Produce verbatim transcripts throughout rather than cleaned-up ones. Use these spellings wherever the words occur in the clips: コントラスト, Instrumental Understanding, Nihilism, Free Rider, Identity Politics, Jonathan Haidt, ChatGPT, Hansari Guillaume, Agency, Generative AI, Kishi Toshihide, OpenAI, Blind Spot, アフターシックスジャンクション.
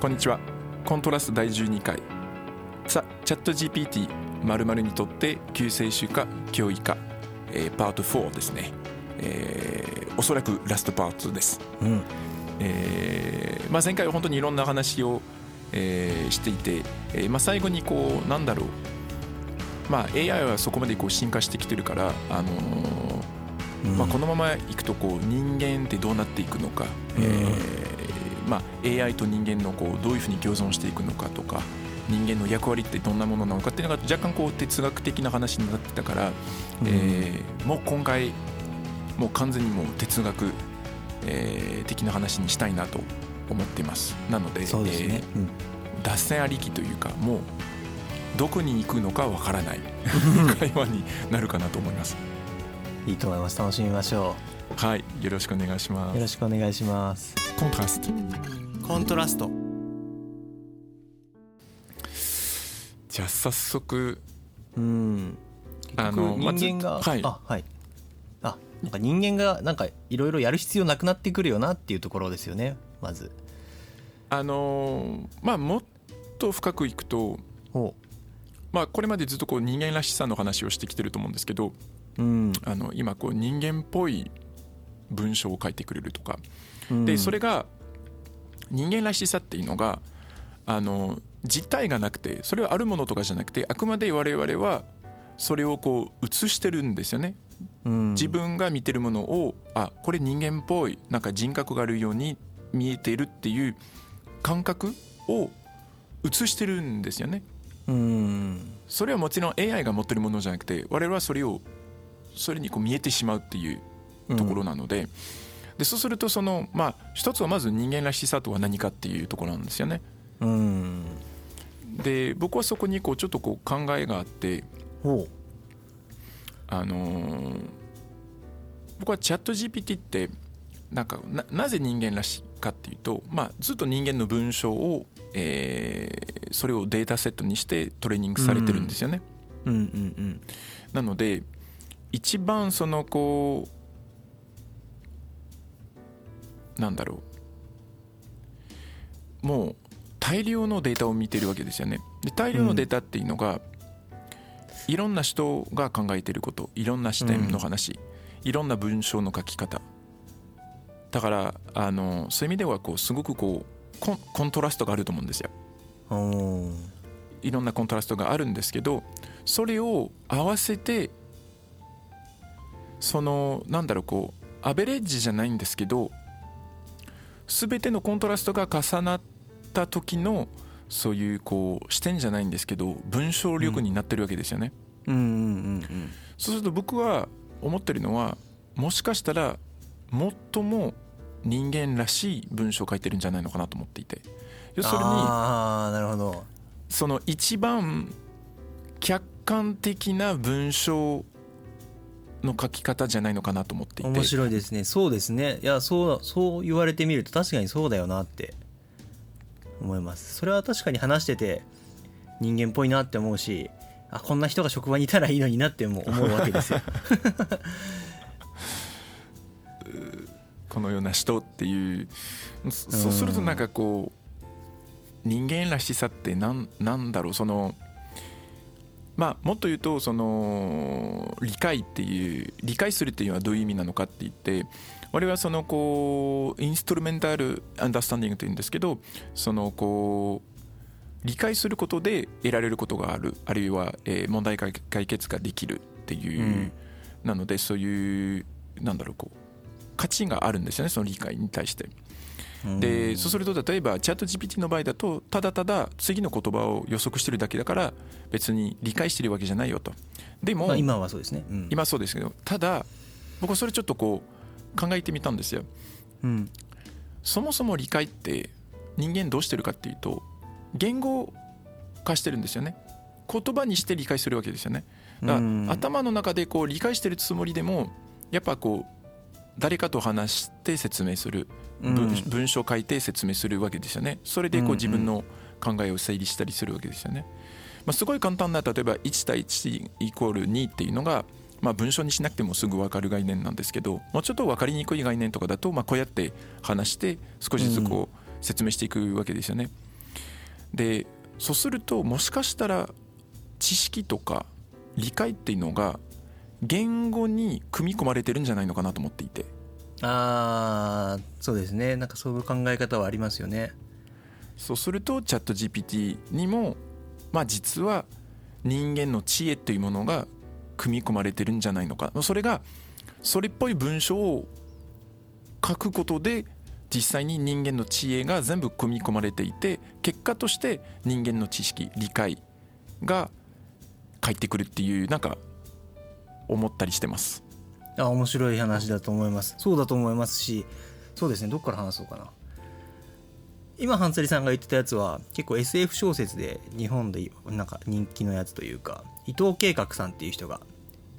こんにちは。コントラストだいじゅうにかい、さチャット ジーピーティー 〇〇にとって救世主か脅威か、えー、パートよんですね、えー、おそらくラストパートです、うんえーまあ、前回は本当にいろんな話を、えー、していて、えーまあ、最後にこうなんだろう、まあ、エーアイ はそこまでこう進化してきてるから、あのーうんまあ、このままいくとこう人間ってどうなっていくのか、うんえーまあ、エーアイ と人間のこうどういうふうに共存していくのかとか、人間の役割ってどんなものなのかっていうのが若干こう哲学的な話になってたから、うんえー、もう今回もう完全にもう哲学、えー、的な話にしたいなと思ってます。なので、そうですね、えーうん、脱線ありきというか、もうどこに行くのかわからない会話になるかなと思います。いいと思います。楽しみましょう。はい、よろしくお願いします。よろしくお願いします。コントラストコントラストじゃあ早速、うん、あの人間が、まず、はい、あ、はい、あ、なんか人間がなんかいろいろやる必要なくなってくるよなっていうところですよね。まずあのまあもっと深くいくと、まあこれまでずっとこう人間らしさの話をしてきてると思うんですけど、うん、あの今こう人間っぽい文章を書いてくれるとか、うん、でそれが人間らしさっていうのがあの実体がなくて、それはあるものとかじゃなくて、あくまで我々はそれをこう映してるんですよね、うん、自分が見てるものを、あ、これ人間っぽい、なんか人格があるように見えてるっていう感覚を映してるんですよね、うん、それはもちろん エーアイ が持ってるものじゃなくて、我々はそれをそれにこう見えてしまうっていうところなので、うん、でそうするとその、まあ、一つはまず人間らしさとは何かっていうところなんですよね、うん、で僕はそこにこうちょっとこう考えがあって、あのー、僕はチャット ジーピーティー ってなんか な, なぜ人間らしいかっていうと、まあ、ずっと人間の文章を、えー、それをデータセットにしてトレーニングされてるんですよね、うんうんうんうん、なので一番そのこうなんだろう、もう大量のデータを見てるわけですよね。で大量のデータっていうのが、いろんな人が考えてること、いろんな視点の話、いろんな文章の書き方だから、あのそういう意味ではこうすごくこう コ, コントラストがあると思うんですよ。いろんなコントラストがあるんですけど、それを合わせてそのなんだろう、こうアベレージじゃないんですけど、全てのコントラストが重なった時のそういうこう視点じゃないんですけど、文章力になってるわけですよね、うんうんうんうん、そうすると僕は思ってるのは、もしかしたら最も人間らしい文章を書いてるんじゃないのかなと思っていて、要するに、あー、なるほど、その一番客観的な文章の書き方じゃないのかなと思っていて。面白いですね。そうですね。いや、そう、そう言われてみると確かにそうだよなって思います。それは確かに話してて人間っぽいなって思うし、あ、こんな人が職場にいたらいいのになっても思うわけですよこのような人っていう、そうするとなんかこう人間らしさってなん、なんだろう、そのまあ、もっと言うとその理解っていう理解するっていうのはどういう意味なのかって言って、我々はそのこうインストルメンタルアンダースタンディングというんですけど、そのこう理解することで得られることがある、あるいはえ問題解決ができるっていう、うん、なのでそういうなんだろう、こう価値があるんですよね、その理解に対して。でそうすると例えばチャット ジーピーティー の場合だと、ただただ次の言葉を予測してるだけだから別に理解してるわけじゃないよと。でも、まあ、今はそうですね、うん、今はそうですけど、ただ僕はそれちょっとこう考えてみたんですよ、うん、そもそも理解って人間どうしてるかっていうと、言語化してるんですよね。言葉にして理解するわけですよね。だから頭の中でこう理解してるつもりでも、やっぱこう誰かと話して説明する、うん、文章を書いて説明するわけですよね。それでこう自分の考えを整理したりするわけですよね、まあ、すごい簡単な、例えばいち対いちイコールにっていうのが、まあ、文章にしなくてもすぐ分かる概念なんですけど、もうちょっと分かりにくい概念とかだと、まあこうやって話して少しずつこう説明していくわけですよね、でそうするともしかしたら知識とか理解っていうのが言語に組み込まれてるんじゃないのかなと思っていて、ああそうですね、なんかそういう考え方はありますよね。そうするとチャット ジーピーティー にも、まあ、実は人間の知恵というものが組み込まれてるんじゃないのか、それがそれっぽい文章を書くことで実際に人間の知恵が全部組み込まれていて、結果として人間の知識理解が返ってくるっていう、なんか思ったりしてます。あ、面白い話だと思います。そうだと思いますし、そうですね、どっから話そうかな。今ハンサリさんが言ってたやつは結構 エスエフ 小説で日本でなんか人気のやつというか、伊藤計画さんっていう人が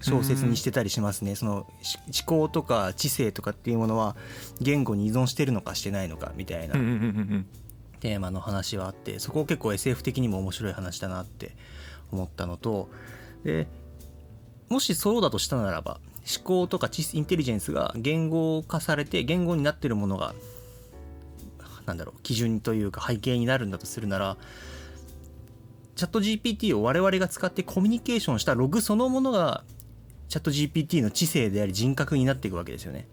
小説にしてたりしますね。その思考とか知性とかっていうものは言語に依存してるのかしてないのかみたいなテーマの話はあって、そこを結構 エスエフ 的にも面白い話だなって思ったのと、でもしそうだとしたならば思考とかインテリジェンスが言語化されて言語になってるものがなんだろう基準というか背景になるんだとするなら、チャット ジーピーティー を我々が使ってコミュニケーションしたログそのものがチャット ジーピーティー の知性であり人格になっていくわけですよね。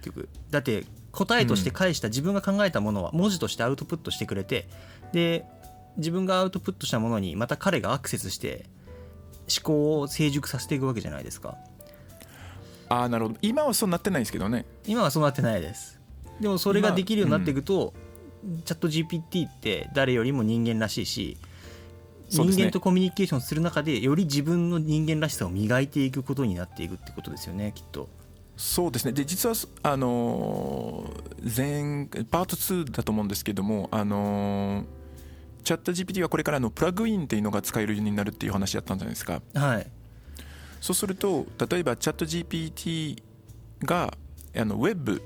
結局だって答えとして返した自分が考えたものは文字としてアウトプットしてくれて、で自分がアウトプットしたものにまた彼がアクセスして思考を成熟させていくわけじゃないですか。ああなるほど。今はそうなってないですけどね。今はそうなってないです。でもそれができるようになっていくと、うん、チャット ジーピーティー って誰よりも人間らしいし、人間とコミュニケーションする中でより自分の人間らしさを磨いていくことになっていくってことですよね、きっと。そうですね。で実はあのー、前パートツーだと思うんですけども、あのー、チャット ジーピーティー はこれからのプラグインっていうのが使えるようになるっていう話だったんじゃないですか。はい。そうすると例えばチャット ジーピーティー があのウェブ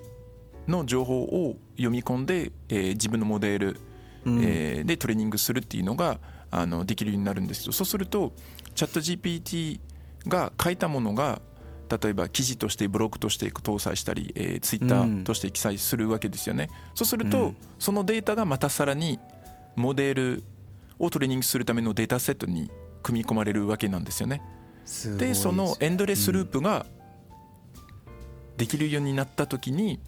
の情報を読み込んで、えー、自分のモデル、えー、でトレーニングするっていうのがあのできるようになるんですけど、そうするとチャット ジーピーティー が書いたものが例えば記事としてブログとして搭載したり、えー、ツイッターとして記載するわけですよね、うん、そうすると、うん、そのデータがまたさらにモデルをトレーニングするためのデータセットに組み込まれるわけなんですよね。すごいですね。でそのエンドレスループができるようになった時に、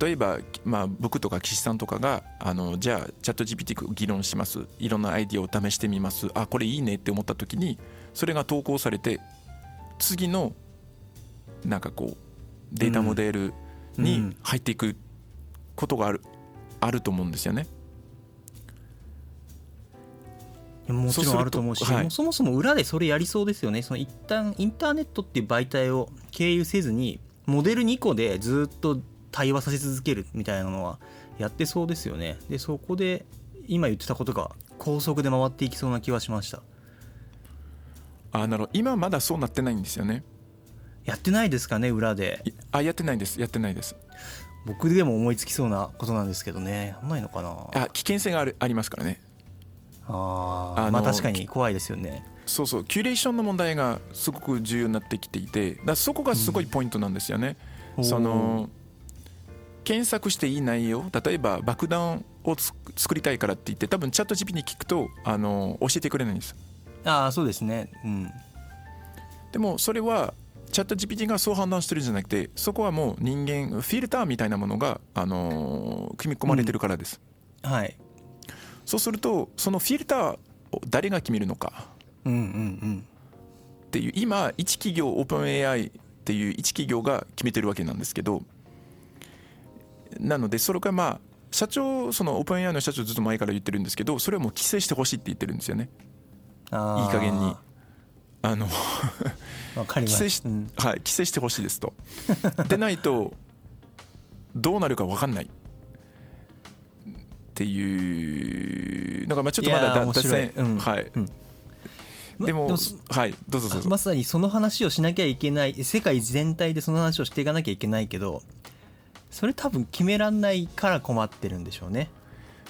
例えば、まあ、僕とか岸さんとかがあのじゃあチャット ジーピーティー 議論します、いろんなアイディアを試してみます、あこれいいねって思った時にそれが投稿されて次のなんかこうデータモデルに入っていくことがある、うんうん、あると思うんですよね。もちろんあると思うし、はい、もうそもそも裏でそれやりそうですよね。その一旦インターネットっていう媒体を経由せずにモデルにこでずっと対話させ続けるみたいなのはやってそうですよね。でそこで今言ってたことが高速で回っていきそうな気はしました。あなるほど。今まだそうなってないんですよね。やってないですかね、裏で。あやってないです、やってないです。僕でも思いつきそうなことなんですけどね。やんないのかな。あ危険性がある、ありますからね。ああまあ確かに怖いですよね。そうそう、キュレーションの問題がすごく重要になってきていて、だそこがすごいポイントなんですよね、うん、その検索していい内容、例えば爆弾をつ作りたいからって言って多分チャット ジーピーティー に聞くとあの教えてくれないんです。ああそうですね、うん、でもそれはチャット ジーピーティー がそう判断してるんじゃなくて、そこはもう人間フィルターみたいなものがあの組み込まれてるからです、うん、はい。そうするとそのフィルターを誰が決めるのか、うんうんうん、っていう今一企業オープン エーアイ っていう一企業が決めてるわけなんですけど、なのでそれがまあ社長、そのオープン エーアイ の社長ずっと前から言ってるんですけど、それはもう規制してほしいって言ってるんですよね。あいい加減にあのかります規制し、うんはい、規制してほしいですとでないとどうなるか分かんないっていうのが、まあちょっとまだだ脱線、うん、はい、うん、でも、でも、はい、どうぞどうぞ。まさにその話をしなきゃいけない、世界全体でその話をしていかなきゃいけないけど、それ多分決めらんないから困ってるんでしょうね。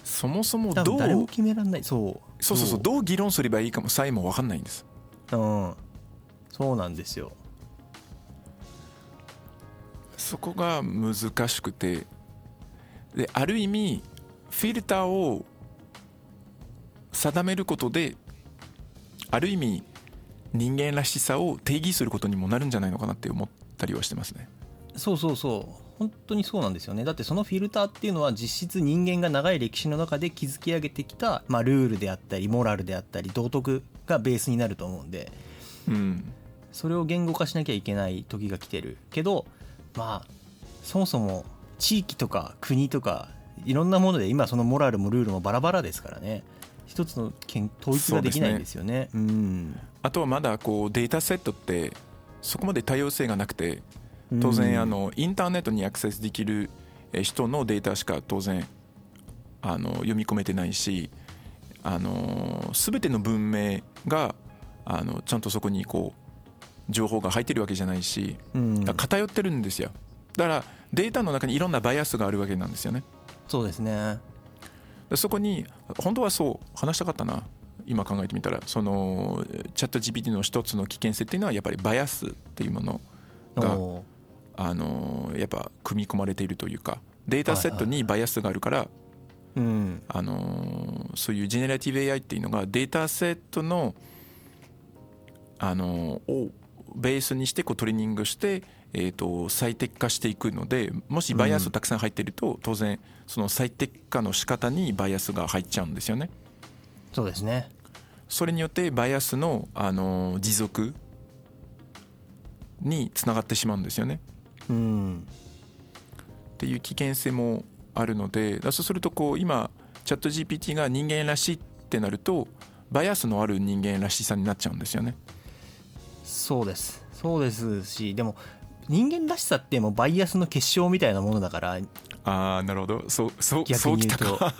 そもそもどう誰も決めらんない。そうそうそうそう、どう議論すればいいかもさえも分かんないんです。うんそうなんですよ。そこが難しくて、である意味フィルターを定めることで、ある意味人間らしさを定義することにもなるんじゃないのかなって思ったりはしてますね。そうそうそう、本当にそうなんですよね。だってそのフィルターっていうのは実質人間が長い歴史の中で築き上げてきた、まあ、ルールであったりモラルであったり道徳がベースになると思うんで、うん、それを言語化しなきゃいけない時が来てるけど、まあそもそも地域とか国とかいろんなもので今そのモラルもルールもバラバラですからね、一つの統一ができないんですよね。そうですね。うん、あとはまだこうデータセットってそこまで多様性がなくて、当然あのインターネットにアクセスできる人のデータしか当然あの読み込めてないし、あの全ての文明があのちゃんとそこにこう情報が入ってるわけじゃないし、偏ってるんですよ。だからデータの中にいろんなバイアスがあるわけなんですよね。そうですね。そこに本当はそう話したかったな、今考えてみたら、そのチャット ジーピーティー の一つの危険性っていうのはやっぱりバイアスっていうものがあのやっぱ組み込まれているというか、データセットにバイアスがあるから、あのそういうジェネラティブ エーアイ っていうのがデータセットのあのをベースにしてこうトレーニングしてえと最適化していくので、もしバイアスたくさん入っていると当然その最適化の仕方にバイアスが入っちゃうんですよね。そうですね。それによってバイアスのあの持続につながってしまうんですよね。うん、っていう危険性もあるので、そうするとこう今チャット ジーピーティー が人間らしいってなるとバイアスのある人間らしさになっちゃうんですよね。そうですそうですし、でも人間らしさってもうバイアスの結晶みたいなものだから。ああなるほど、そうそうそうきたか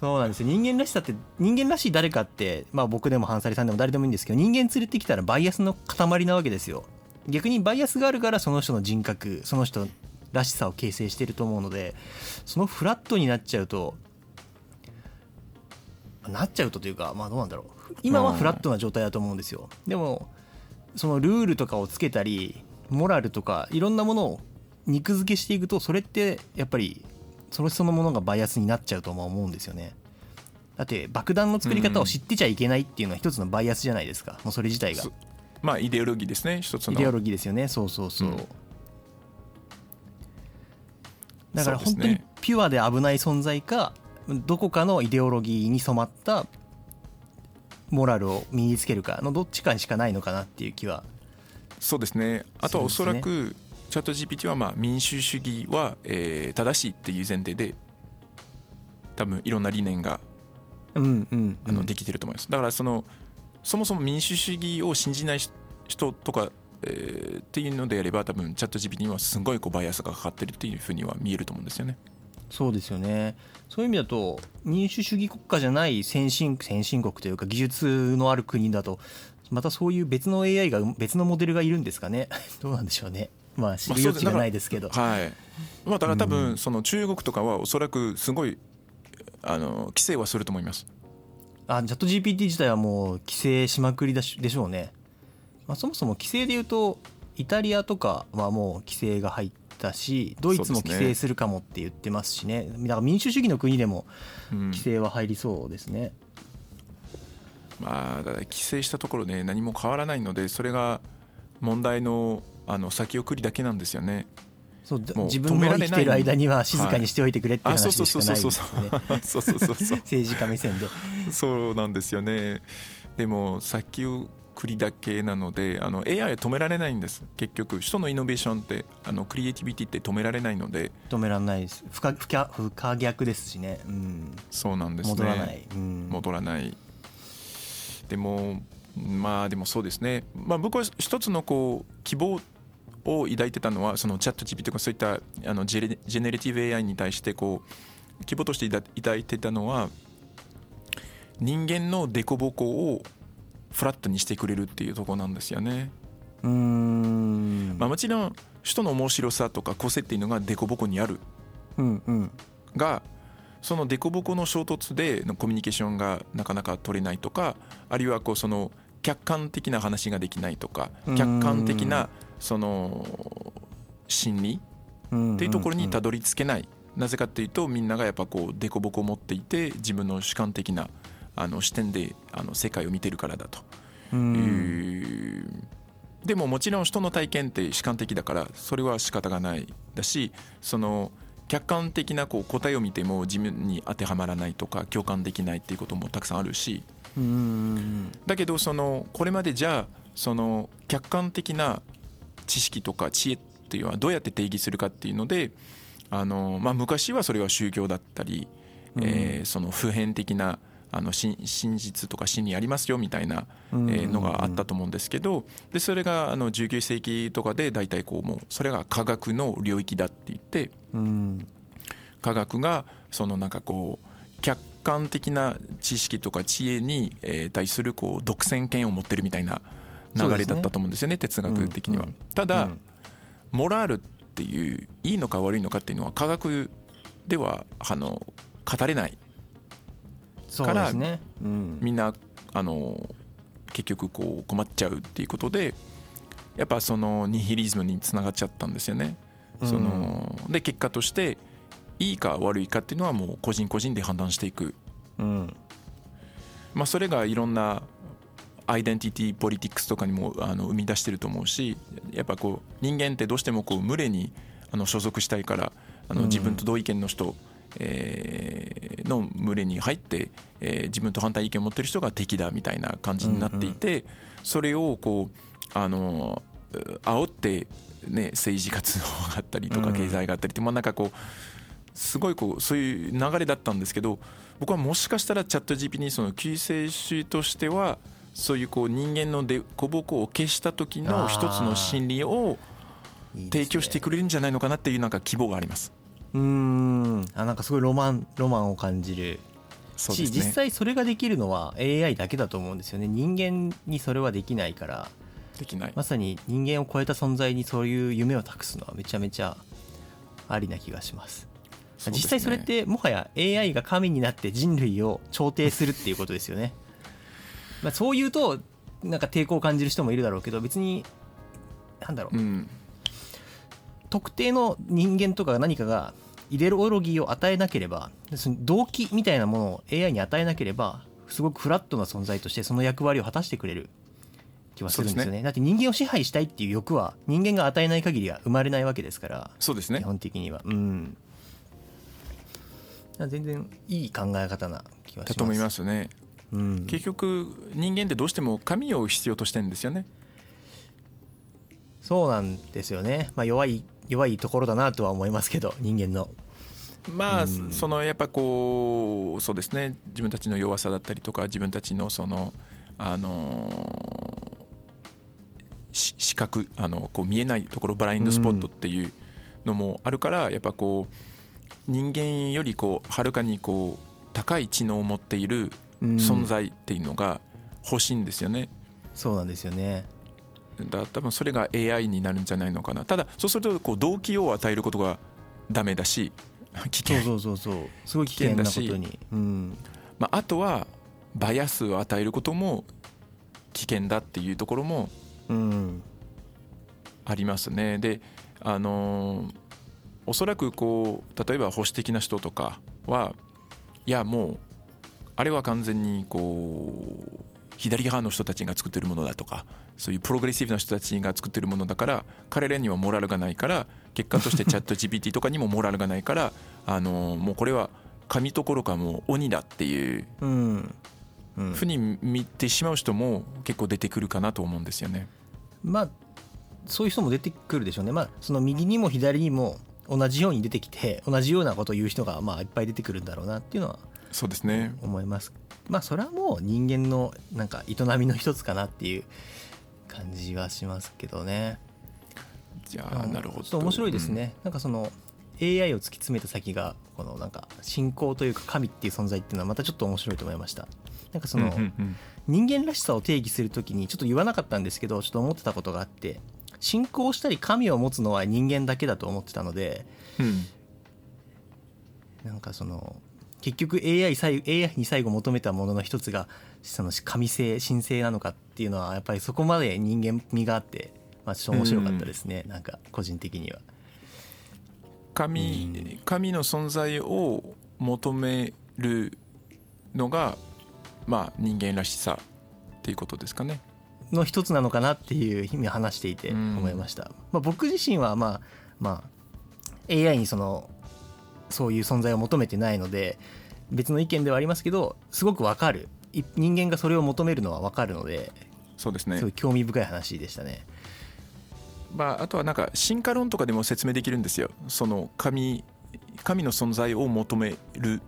そうなんですよ。人間らしさって、人間らしい誰かって、まあ、僕でもハンサリさんでも誰でもいいんですけど、人間連れてきたらバイアスの塊なわけですよ。逆にバイアスがあるからその人の人格、その人らしさを形成していると思うので、そのフラットになっちゃうとなっちゃうとというか、まあどうなんだろう、今はフラットな状態だと思うんですよ。でもそのルールとかをつけたりモラルとかいろんなものを肉付けしていくと、それってやっぱりその人のものがバイアスになっちゃうとは思うんですよね。だって爆弾の作り方を知ってちゃいけないっていうのは一つのバイアスじゃないですか、もうそれ自体が。まあイデオロギーですね、一つのイデオロギーですよね。そうそうそう、うん、だから本当にピュアで危ない存在か、どこかのイデオロギーに染まったモラルを身につけるかのどっちかしかないのかなっていう気は。そうですね。あとはおそらくチャット ジーピーティー はまあ民主主義はえ正しいっていう前提で多分いろんな理念があのできてると思います。だからそのそもそも民主主義を信じない人とか、えー、っていうのであれば多分チャット ジーピーティー にはすごいこうバイアスがかかってるっていうふうには見えると思うんですよね。そうですよね。そういう意味だと民主主義国家じゃない先進、先進国というか技術のある国だとまたそういう別の エーアイ が別のモデルがいるんですかねどうなんでしょうね。まあ知る余地がないですけど、まあはいまあ、だから多分その中国とかはおそらくすごいあの規制はすると思います。あ、チャット ジーピーティー 自体はもう規制しまくりだしでしょうね、まあ、そもそも規制でいうとイタリアとかはもう規制が入ったし、ドイツも規制するかもって言ってますしね。だから民主主義の国でも規制は入りそうですね、うん、まあだから規制したところで何も変わらないので、それが問題 の, あの先送りだけなんですよね。そう、自分の生きてる間には静かにしておいてくれっていう話しかないですね。そうそうそうそう、政治家目線でそうなんですよね。でも先送りだけなので、あの エーアイ は止められないんです。結局人のイノベーションってあのクリエイティビティって止められないので。止められないです。不可、不可、不可逆ですしね、うん、そうなんですね。戻らない、うん、戻らない。でもまあでもそうですね、まあ、僕は一つのこう希望を抱いてたのは、そのチャット ジーピーティー とかそういったあのジェネレティブ エーアイ に対してこう希望として抱いてたのは、人間のデコボコをフラットにしてくれるっていうところなんですよね。うーん、まあ、もちろん人の面白さとか個性っていうのがデコボコにある、うんうん、がそのデコボコの衝突でのコミュニケーションがなかなか取れないとか、あるいはこうその客観的な話ができないとか、客観的なその心理っていうところにたどり着けないっなぜかっていうとみんながやっぱこうデコボコを持っていて自分の主観的なあの視点であの世界を見てるからだと。うーん、でももちろん人の体験って主観的だからそれは仕方がないだし、その客観的なこう答えを見ても自分に当てはまらないとか共感できないっていうこともたくさんあるし、うーん、だけどそのこれまでじゃあその客観的な知識とか知恵っていうのはどうやって定義するかっていうので、あのまあ昔はそれは宗教だったり、えその普遍的なあの真実とか真理ありますよみたいなえのがあったと思うんですけど、でそれがあのじゅうきゅう世紀とかで大体こうもうそれが科学の領域だって言って、科学がそのなんかこう客観的な知識とか知恵にえ対するこう独占権を持ってるみたいな流れだったと思うんですよね、哲学的には。ただモラルっていういいのか悪いのかっていうのは科学ではあの語れないから、みんなあの結局こう困っちゃうっていうことで、やっぱそのニヒリズムにつながっちゃったんですよね。そので結果としていいか悪いかっていうのはもう個人個人で判断していく、まあそれがいろんなアイデンティティポリティクスとかにもあの生み出してると思うし、やっぱこう人間ってどうしてもこう群れにあの所属したいから、あの自分と同意見の人えの群れに入ってえ自分と反対意見を持ってる人が敵だみたいな感じになっていて、それをこうあの煽ってね政治活動があったりとか経済があったりって、まあなんかこうすごいこうそういう流れだったんですけど、僕はもしかしたらチャット ジーピーティー その救世主としてはそういうこう人間の凸凹を消した時の一つの心理を提供してくれるんじゃないのかなっていうなんか希望があります。うーん、あ、なんかすごいロマンロマンを感じる。そうですね、し実際それができるのは エーアイ だけだと思うんですよね。人間にそれはできないから、できない、まさに人間を超えた存在にそういう夢を託すのはめちゃめちゃありな気がします。そうですね、実際それってもはや エーアイ が神になって人類を調停するっていうことですよね。まあ、そういうとなんか抵抗を感じる人もいるだろうけど、別になんだろう、うん、特定の人間とか何かがイデオロギーを与えなければ、動機みたいなものを エーアイ に与えなければ、すごくフラットな存在としてその役割を果たしてくれる気はするんですよね。だって人間を支配したいっていう欲は人間が与えない限りは生まれないわけですから。そうですね、基本的には、うん、全然いい考え方な気はします。だと思いますよね。うん、結局人間ってどうしても神を必要としてるんですよね。そうなんですよね、まあ、弱い弱いところだなとは思いますけど、人間のまあ、うん、そのやっぱこうそうですね、自分たちの弱さだったりとか自分たちのそのあの視覚あのこう見えないところ、ブラインドスポットっていうのもあるから、うん、やっぱこう人間よりこうはるかにこう高い知能を持っている存在っていうのが欲しいんですよね。そうなんですよね。だ多分それが エーアイ になるんじゃないのかな。ただそうするとこう動機を与えることがダメだし、危険、そうそうそうそう、すごい危険なことに、うん、まあ、あとはバイアスを与えることも危険だっていうところもありますね。で、あのー、おそらくこう例えば保守的な人とかは、いやもうあれは完全にこう左派の人たちが作ってるものだとか、そういうプログレッシブな人たちが作ってるものだから彼らにはモラルがないから、結果としてチャット ジーピーティー とかにもモラルがないから、あのもうこれは神どころかもう鬼だっていうふうに見てしまう人も結構出てくるかなと思うんですよね。まあそういう人も出てくるでしょうね。まあその右にも左にも同じように出てきて同じようなことを言う人がまあいっぱい出てくるんだろうなっていうのは、そうですね、思います。まあそれはもう人間のなんか営みの一つかなっていう感じはしますけどね。じゃあなるほど、ちょっと面白いですね、うん、なんかその エーアイ を突き詰めた先がこのなんか信仰というか神っていう存在っていうのはまたちょっと面白いと思いました。なんかその人間らしさを定義するときにちょっと言わなかったんですけど、ちょっと思ってたことがあって、信仰したり神を持つのは人間だけだと思ってたので、うん、なんかその結局 エーアイ, 最 エーアイ に最後求めたものの一つがその神性神性なのかっていうのは、やっぱりそこまで人間味があって、まあ、ちょっと面白かったですね、うん、なんか個人的には。神、神の存在を求めるのが、まあ、人間らしさっていうことですかねの一つなのかなっていう意味を話していて思いました、うんまあ、僕自身は、まあまあ、エーアイ にそのそういう存在を求めてないので別の意見ではありますけどすごく分かる人間がそれを求めるのは分かるのでそうですねすごい興味深い話でしたね、まあ、あとはなんか進化論とかでも説明できるんですよその 神, 神の存在を求める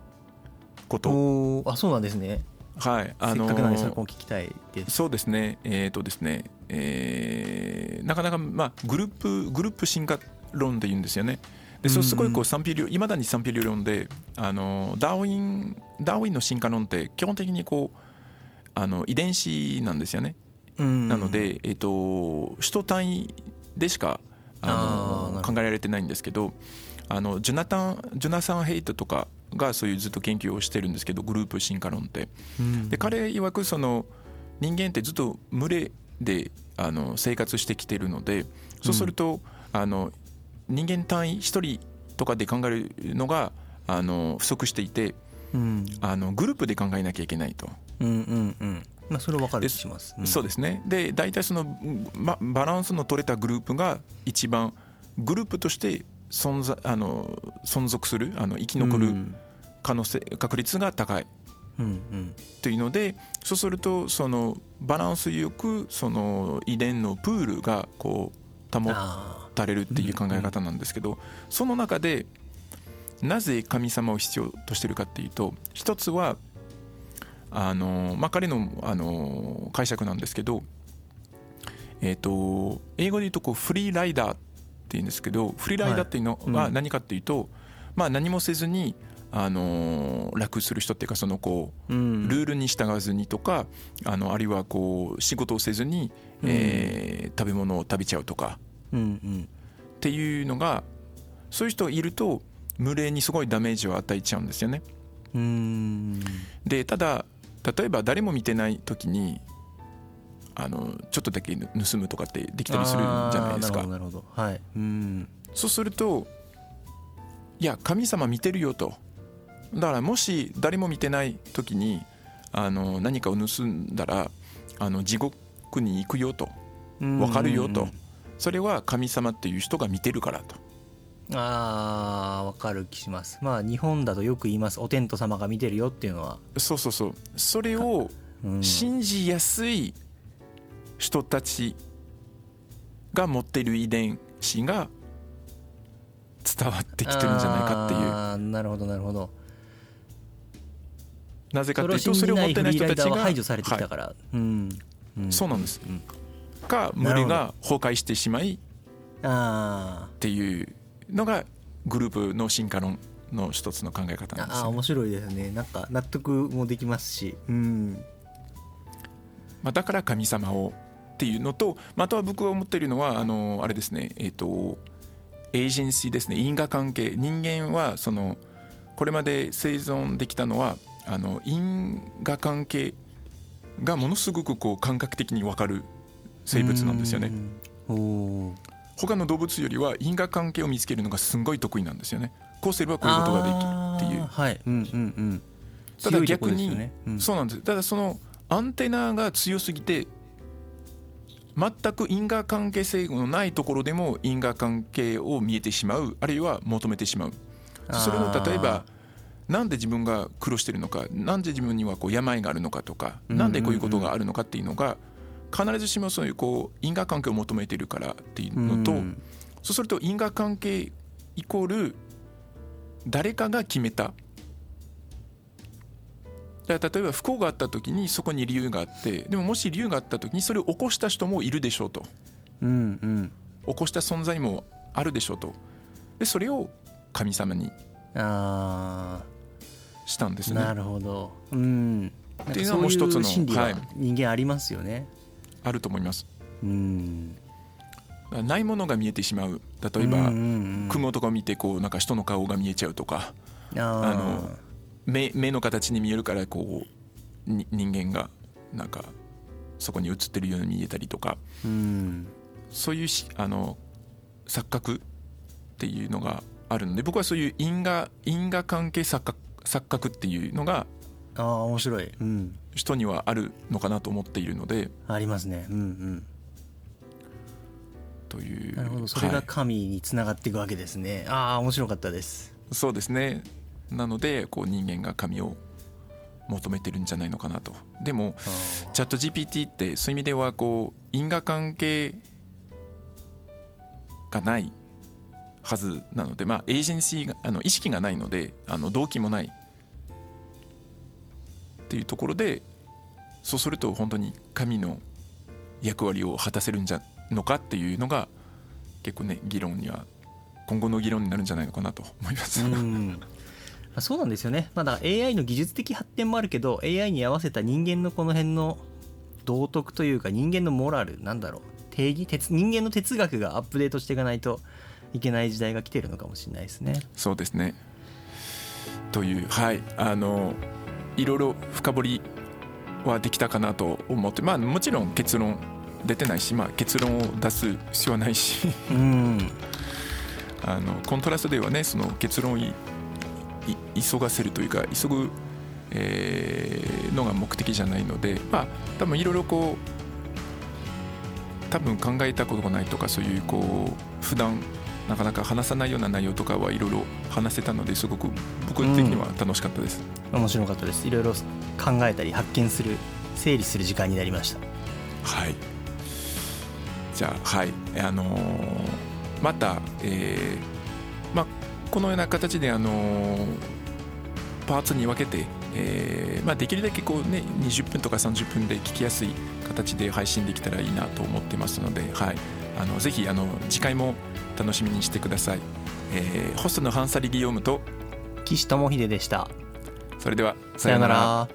ことおあそうなんですねはいあのー、せっかくなのでそれを聞きたいですそうですねえっ、ー、とですね、えー、なかなか、まあ、グループグループ進化論で言うんですよねでそれすごいこう賛否両いまだに賛否両論であのダーウィンダーウィンの進化論って基本的にこうあの遺伝子なんですよねなのでえっと人単位でしかあの考えられてないんですけどあのジョナタンジョナサン・ヘイトとかがそういうずっと研究をしてるんですけどグループ進化論ってで彼曰くその人間ってずっと群れであの生活してきてるのでそうするとあの人間単位一人とかで考えるのがあの不足していて、うん、あのグループで考えなきゃいけないと、うんうんうんまあ、それを分かるとします、うん、そうですねで大体その、ま、バランスの取れたグループが一番グループとして 存在、あの存続するあの生き残る可能性、うん、確率が高い、うんうん、というのでそうするとそのバランスよくその遺伝のプールがこう保ってたれるっていう考え方なんですけどその中でなぜ神様を必要としてるかっていうと一つはあのまあ彼のあの解釈なんですけどえっと英語で言うとこうフリーライダーっていうんですけどフリーライダーっていうのは何かっていうとまあ何もせずにあの楽する人っていうかそのこうルールに従わずにとかあのあるいはこう仕事をせずにえ食べ物を食べちゃうとかうんうん、っていうのがそういう人がいると群れにすごいダメージを与えちゃうんですよねうーんでただ例えば誰も見てない時にあのちょっとだけ盗むとかってできたりするじゃないですかなるほどなるほど、はい、うんそうするといや神様見てるよとだからもし誰も見てない時にあの何かを盗んだらあの地獄に行くよと分かるよとそれは神様っていう人が見てるからとあー分かる気しますまあ日本だとよく言いますお天道様が見てるよっていうのはそうそうそうそれを信じやすい人たちが持ってる遺伝子が伝わってきてるんじゃないかっていうあなるほどなるほどなぜかっていうとそれを持ってない人たちが排除されてきたから、はいうんうん、そうなんです、うんか群れが崩壊してしまいっていうのがグループの進化論の一つの考え方なんです、ね、あ面白いですねなんか納得もできますし、うんまあ、だから神様をっていうのとあとは僕が思っているのはあのあれですねえっとエージェンシーですね因果関係人間はそのこれまで生存できたのはあの因果関係がものすごくこう感覚的に分かる生物なんですよねお他の動物よりは因果関係を見つけるのがすごい得意なんですよねこうすればこういうことができるっていう、はいうんうんうん、ただ逆に、ねうん、そうなんですただそのアンテナが強すぎて全く因果関係性のないところでも因果関係を見えてしまうあるいは求めてしまうそれを例えばなんで自分が苦労してるのかなんで自分にはこう病があるのかとか、うんうんうん、なんでこういうことがあるのかっていうのが必ずしもそういうこう因果関係を求めているからっていうのと、うん、そうすると因果関係イコール誰かが決めただから例えば不幸があった時にそこに理由があってでももし理由があった時にそれを起こした人もいるでしょうと、うんうん、起こした存在もあるでしょうとでそれを神様にしたんですねなるほど、うんっていうのも一つの心理は人間ありますよね、はい、あると思いますうんないものが見えてしまう例えば、うんうんうん、雲とかを見てこうなんか人の顔が見えちゃうとかああの 目, 目の形に見えるからこう人間がなんかそこに映ってるように見えたりとか、うん、そういうあの錯覚っていうのがあるので、僕はそういう因果因果関係錯覚、錯覚っていうのが、ああ面白い、うん、人にはあるのかなと思っているので。ありますね、うんうん。という。なるほど、それが神につながっていくわけですね。はい、ああ面白かったです。そうですね。なのでこう人間が神を求めてるんじゃないのかなと。でもチャット ジーピーティー ってそういう意味ではこう因果関係がないはずなので、まあエージェンシーがあの意識がないので、あの動機もないっていうところで、そうすると本当に神の役割を果たせるんじゃのかっていうのが結構ね、議論には今後の議論になるんじゃないのかなと思います。うんそうなんですよね。まだ エーアイ の技術的発展もあるけど、 エーアイ に合わせた人間のこの辺の道徳というか、人間のモラル、なんだろう、定義、人間の哲学がアップデートしていかないといけない時代が来ているのかもしれないですね。そうですね。という、はい、あのいろいろ深掘りはできたかなと思って、まあ、もちろん結論出てないし、まあ、結論を出す必要はないしうんあのコントラストではね、その結論を急がせるというか、急ぐ、えー、のが目的じゃないので、まあ多分いろいろこう多分考えたことがないとか、そういうこう普段なかなか話さないような内容とかはいろいろ話せたので、すごく僕的には楽しかったです、うん、面白かったです。いろいろ考えたり発見する、整理する時間になりました。はい、じゃあ、はい、あのー、また、えー、まあこのような形で、あのー、パーツに分けて、えーまあ、できるだけこう、ね、にじゅっぷんとかさんじゅっぷんで聞きやすい形で配信できたらいいなと思ってますので、はい、あのぜひあの次回も楽しみにしてください、えー、ホストのハンサリ・ギヨームと岸智秀でした。それではさようなら。